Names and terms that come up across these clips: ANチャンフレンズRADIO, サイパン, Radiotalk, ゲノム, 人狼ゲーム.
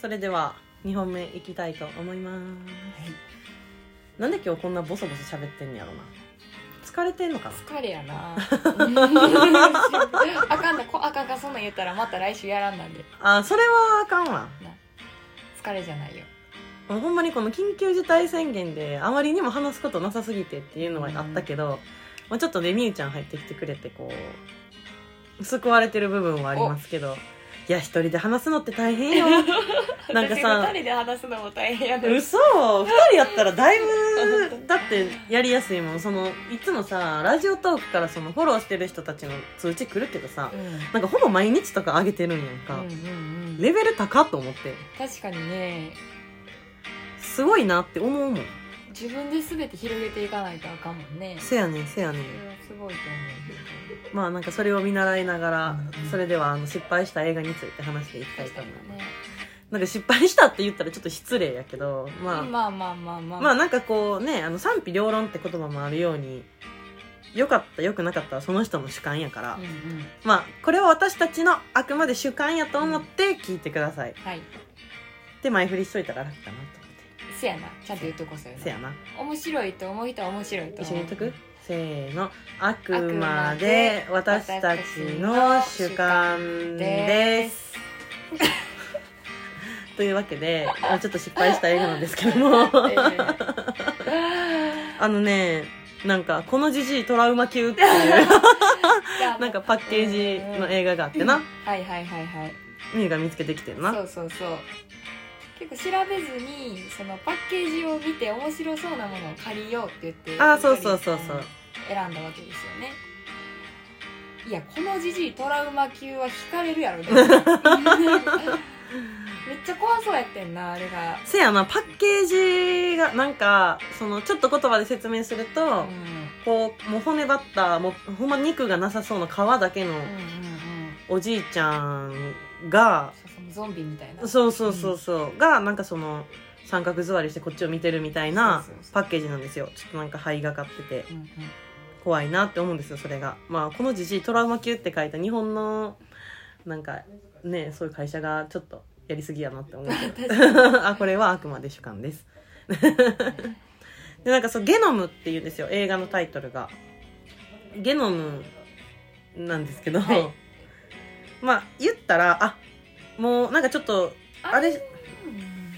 それでは2本目いきたいと思います、はい、なんで今日こんなボソボソ喋ってんやろな。疲れてんのかな。疲れやなあかんな、あかんか、そんなん言ったらまた来週やらんなんで。あ、それはあかんわな。疲れじゃないよ。ほんまにこの緊急事態宣言であまりにも話すことなさすぎてっていうのはあったけど、まあ、ちょっとねみゆちゃん入ってきてくれてこう救われてる部分はありますけど、いや一人で話すのって大変よなんかさ、私二人で話すのも大変やね。嘘、二人やったらだいぶだってやりやすいもん。そのいつもさラジオトークからそのフォローしてる人たちの通知来るけどさ、うん、なんかほぼ毎日とか上げてるんやんか、うんうんうん、レベル高と思って。確かにね、すごいなって思うもん。自分で全て広げていかないとあかんもんね。せやねんせやねん。それはすごいと思う。まあなんかそれを見習いながら、うん、それでは失敗した映画について話していきたいと思います、ね。なんか失敗したって言ったらちょっと失礼やけど、まあ、まあまあまあまあまあなんかこうね、賛否両論って言葉もあるように、良かった良くなかったはその人の主観やから、うんうん、まあこれは私たちのあくまで主観やと思って聞いてください、うん、はい、で前振りしといたら楽かなと。せやな、ちゃんと言っとこそやな。せやな。面白いと思う人は面白いと思う。一緒に言っとく？せーの。あくまで私たちの主観ですというわけで、ちょっと失敗した映画なんですけどもね、なんかこのジジイトラウマ級っていうなんかパッケージの映画があってなはいはいはいはい、みゆが見つけてきてるな。そうそうそう、結構調べずにそのパッケージを見て面白そうなものを借りようって言って、あ、そうそうそうそう、選んだわけですよね。いやこのジジイトラウマ級は惹かれるやろねめっちゃ怖そうやってんなあれが。せやな、パッケージがなんかそのちょっと言葉で説明すると、うん、こうもう骨ばった、もうほんま肉がなさそうな皮だけのおじいちゃんが、ゾンビみたいな、そうそうそうそう、うん、がなんかその三角座りしてこっちを見てるみたいなパッケージなんですよ。そうそうそう、ちょっとなんか灰がかってて、うんうん、怖いなって思うんですよそれが。まあこのジジイトラウマ級って書いた日本のなんかね、そういう会社がちょっとやりすぎやなって思うけどあ、これはあくまで主観ですでなんかそう、ゲノムっていうんですよ映画のタイトルが。ゲノムなんですけど、はい、まあ言ったら、あ、もうなんかちょっとあれ、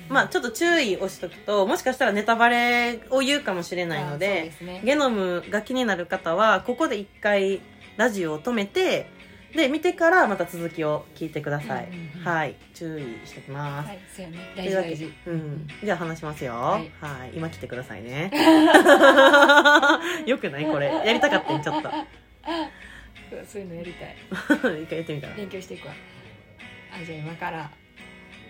まあちょっと注意をしとくともしかしたらネタバレを言うかもしれないの で、ね、ゲノムが気になる方はここで一回ラジオを止めて、で見てからまた続きを聞いてください、うんうんうん、はい、注意してきます、はい、そうよね、大事大事、うん、じゃあ話しますよ、はい、はい、今来てくださいねよくないこれ、やりたかったんちょっとそういうのやりたい一回やってみたら勉強していくわ。じゃあ今から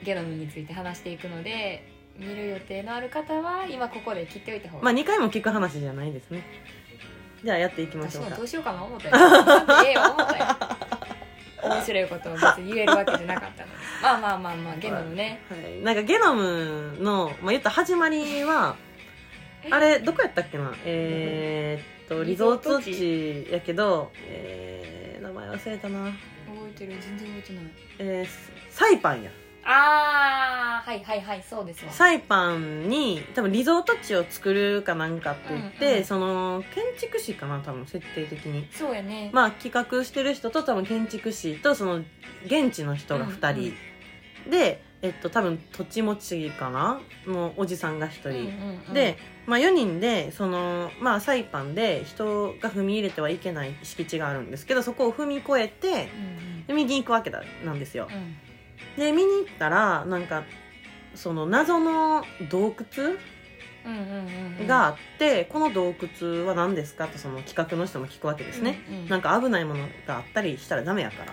ゲノムについて話していくので、見る予定のある方は今ここで切っておいた方が、まあ2回も聞く話じゃないですね。じゃあやっていきましょうか。どうしようかな思ったよ面白いことを別に言えるわけじゃなかったのでまあまあまあまあゲノムね、はい、なんかゲノムの、まあ、言った始まりはあれどこやったっけな、リゾート地やけど、名前忘れたな。覚えてる、全然覚えてない。サイパンや。あー、はいはいはい、そうですわ。サイパンに多分リゾート地を作るかなんかって言って、うんうん、その建築士かな多分設定的に。そうやね。まあ企画してる人と多分建築士とその現地の人が2人、うんうん、で多分土地持ちかなのおじさんが1人、うんうんうん、で、まあ、4人でその、まあ、サイパンで人が踏み入れてはいけない敷地があるんですけど、そこを踏み越えて、うんうん、で右に行くわけなんですよ、うん、で見に行ったらなんかその謎の洞窟、うんうんうんうん、があって、この洞窟は何ですかとその企画の人も聞くわけですね、うんうん、なんか危ないものがあったりしたらダメやから、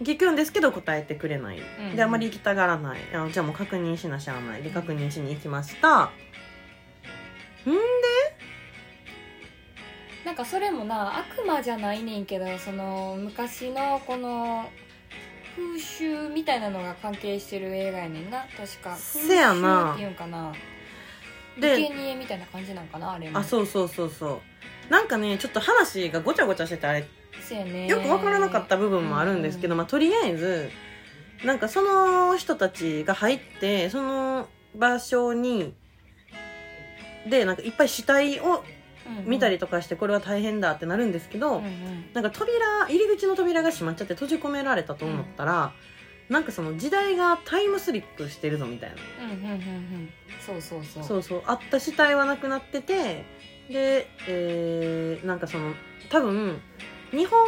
うん、聞くんですけど答えてくれない、うん、であまり行きたがらない、じゃあもう確認しなしゃあないで確認しに行きました、うん、んでなんかそれもな悪魔じゃないねんけど、その昔のこの風習みたいなのが関係してる映画やねんな確か。せやな、風習っていうんかな、生贄みたいな感じなんかなあれも。あ、そうそうそうそう、なんかねちょっと話がごちゃごちゃしててあれよく分からなかった部分もあるんですけど、まあ、とりあえずなんかその人たちが入ってその場所にでなんかいっぱい死体を見たりとかしてこれは大変だってなるんですけど、うんうん、なんか扉入り口の扉が閉まっちゃって閉じ込められたと思ったら、うん、なんかその時代がタイムスリップしてるぞみたいな、うんうんうんうん、そうそうそうそうそうあった死体はなくなっててで、なんかその多分日本、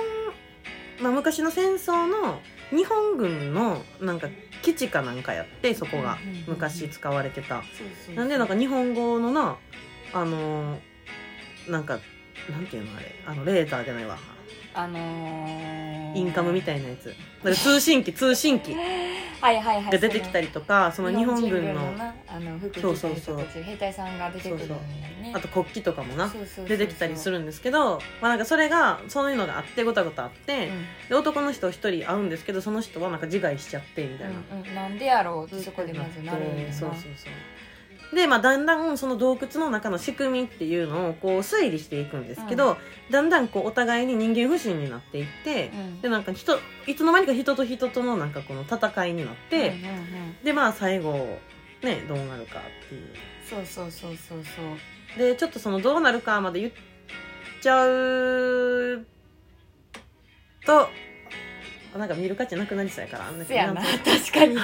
まあ、昔の戦争の日本軍のなんか基地かなんかやってそこが昔使われてた、うんうん、なんでなんか日本語のななんていうのあれレーザーじゃないわインカムみたいなやつだ通信機はいはい、はい、が出てきたりとかその日本軍の服着てる人たち兵隊さんが出てくるんだよねあと国旗とかもな出てきたりするんですけど、まあ、なんかそれがそういうのがあってごたごたあって、うん、で男の人一人会うんですけどその人はなんか自害しちゃってみたいな、うんうん、なんでやろうってそこでまずなるんだなそうそうそうでまあ、だんだんその洞窟の中の仕組みっていうのをこう推理していくんですけど、うん、だんだんこうお互いに人間不信になっていって、うん、でなんかいつの間にか人と人とのなんかこの戦いになって、うんうんうん、でまあ最後ねどうなるかっていうそうそうそうそうそうでちょっとそのどうなるかまで言っちゃうとなんか見る価値なくなりそうやからそうやな確かにま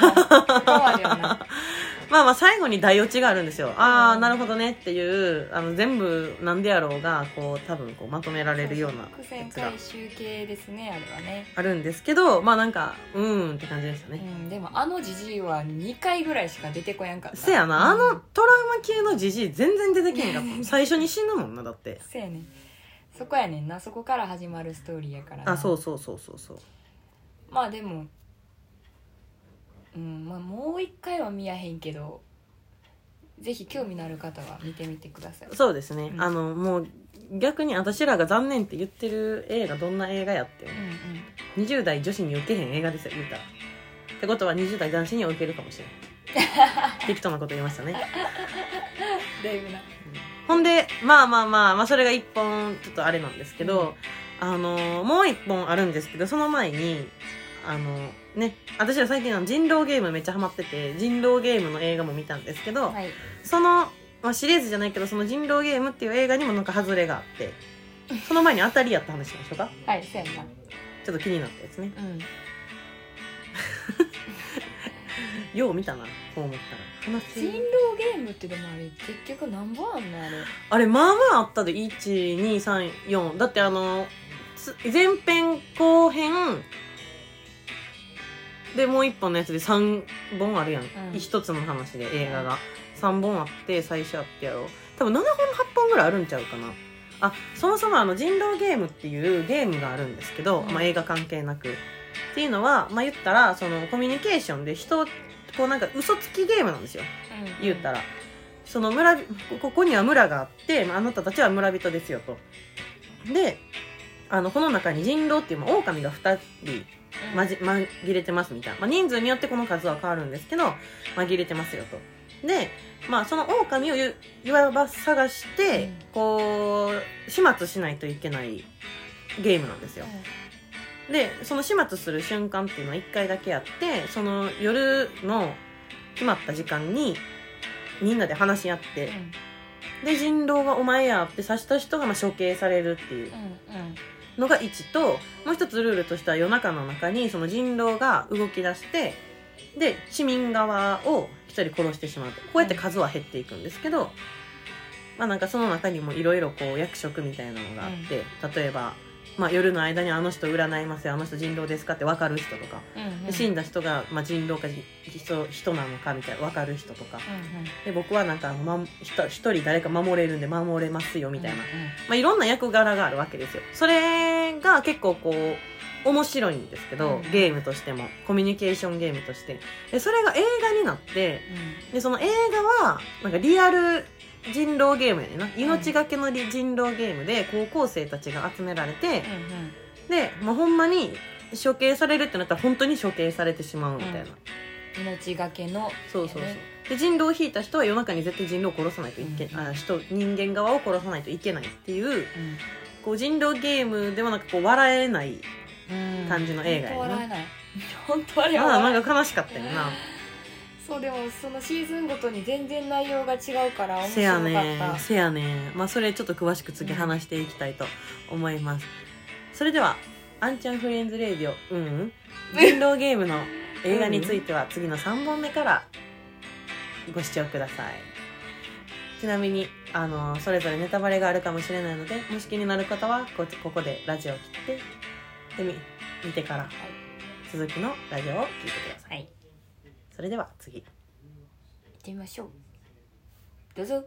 あまあ最後に大オチがあるんですよ。ああなるほどねっていう全部なんでやろうがこう多分こうまとめられるような伏線回収系ですねあれはね。あるんですけどまあなんかうーんって感じでしたね。うん、でもあのジジイは2回ぐらいしか出てこやんかった。せやな、うん、あのトラウマ級のジジイ全然出てけんかった。最初に死ぬもんなだって。せやねん。そこやねんなそこから始まるストーリーやからな。あそうそうそうそうそう。まあでも。うんまあ、もう一回は見やへんけどぜひ興味のある方は見てみてくださいそうですね、うん、もう逆に私らが残念って言ってる映画どんな映画やって、うんうん、20代女子に受けへん映画ですよ言うたらってことは20代男子には受けるかもしれない適当なこと言いましたねだいぶな、うん、ほんでまあそれが1本ちょっとあれなんですけど、うん、もう1本あるんですけどその前にね、私は最近人狼ゲームめっちゃハマってて人狼ゲームの映画も見たんですけど、はい、その、まあ、シリーズじゃないけどその人狼ゲームっていう映画にもなんかハズレがあってその前に当たりやった話しましょうかはいそうやなちょっと気になったやつね、うん、よう見たなこう思ったら人狼ゲームってでもあれ結局何本あんのあれまあまああったで 1,2,3,4 だって前編後編でもう1本のやつで3本あるやん、うん、1つの話で映画が3本あって最初あってやろう多分7本8本ぐらいあるんちゃうかなあそもそも人狼ゲームっていうゲームがあるんですけど、うんまあ、映画関係なくっていうのは、まあ、言ったらそのコミュニケーションでこうなんか嘘つきゲームなんですよ、うんうん、言ったらそのここには村があって、まあ、あなたたちは村人ですよとでこの中に人狼っていう、まあ、狼が2人紛れてますみたいな、まあ、人数によってこの数は変わるんですけど紛れてますよとで、まあ、その狼をいわば探して、うん、こう始末しないといけないゲームなんですよ、うん、でその始末する瞬間っていうのは1回だけあってその夜の決まった時間にみんなで話し合って、うん、で人狼がお前やって刺した人がまあ処刑されるっていう、うんうんのが1ともう一つルールとしては夜中の中にその人狼が動き出してで市民側を1人殺してしまうとこうやって数は減っていくんですけど、まあ、なんかその中にもいろいろこう役職みたいなのがあって、うん、例えば、まあ、夜の間にあの人占いますよあの人人狼ですかって分かる人とか、うんうん、死んだ人が、まあ、人狼か 人なのかみたいな分かる人とか、うんうん、で僕はなんか、一人誰か守れるんで守れますよみたいな、うんうんまあ、いろんな役柄があるわけですよそれが結構こう面白いんですけど、うん、ゲームとしてもコミュニケーションゲームとしてでそれが映画になって、うん、でその映画はなんかリアル人狼ゲームやねんな命がけの人狼ゲームで高校生たちが集められて、うんうん、で、まあ、ほんまに処刑されるってなったら本当に処刑されてしまうみたいな、うん、命がけのそうそうそうで人狼を引いた人は夜中に絶対人狼を殺さないといけない、うんうん、人間側を殺さないといけないっていう、うん、こう人狼ゲームではなんかこう笑えない感じの映画やね、うん、笑えない本当あれはなんか悲しかったよな。そうでもそのシーズンごとに全然内容が違うから面白かった。せやね、まあそれちょっと詳しく次話していきたいと思います、うん、それではアンちゃんフレンズレディオ人狼ゲームの映画については次の3本目からご視聴ください。ちなみにそれぞれネタバレがあるかもしれないので、もし気になる方はここでラジオを切って見てから続きのラジオを聞いてください、はい、それでは次行ってみましょう。どうぞ。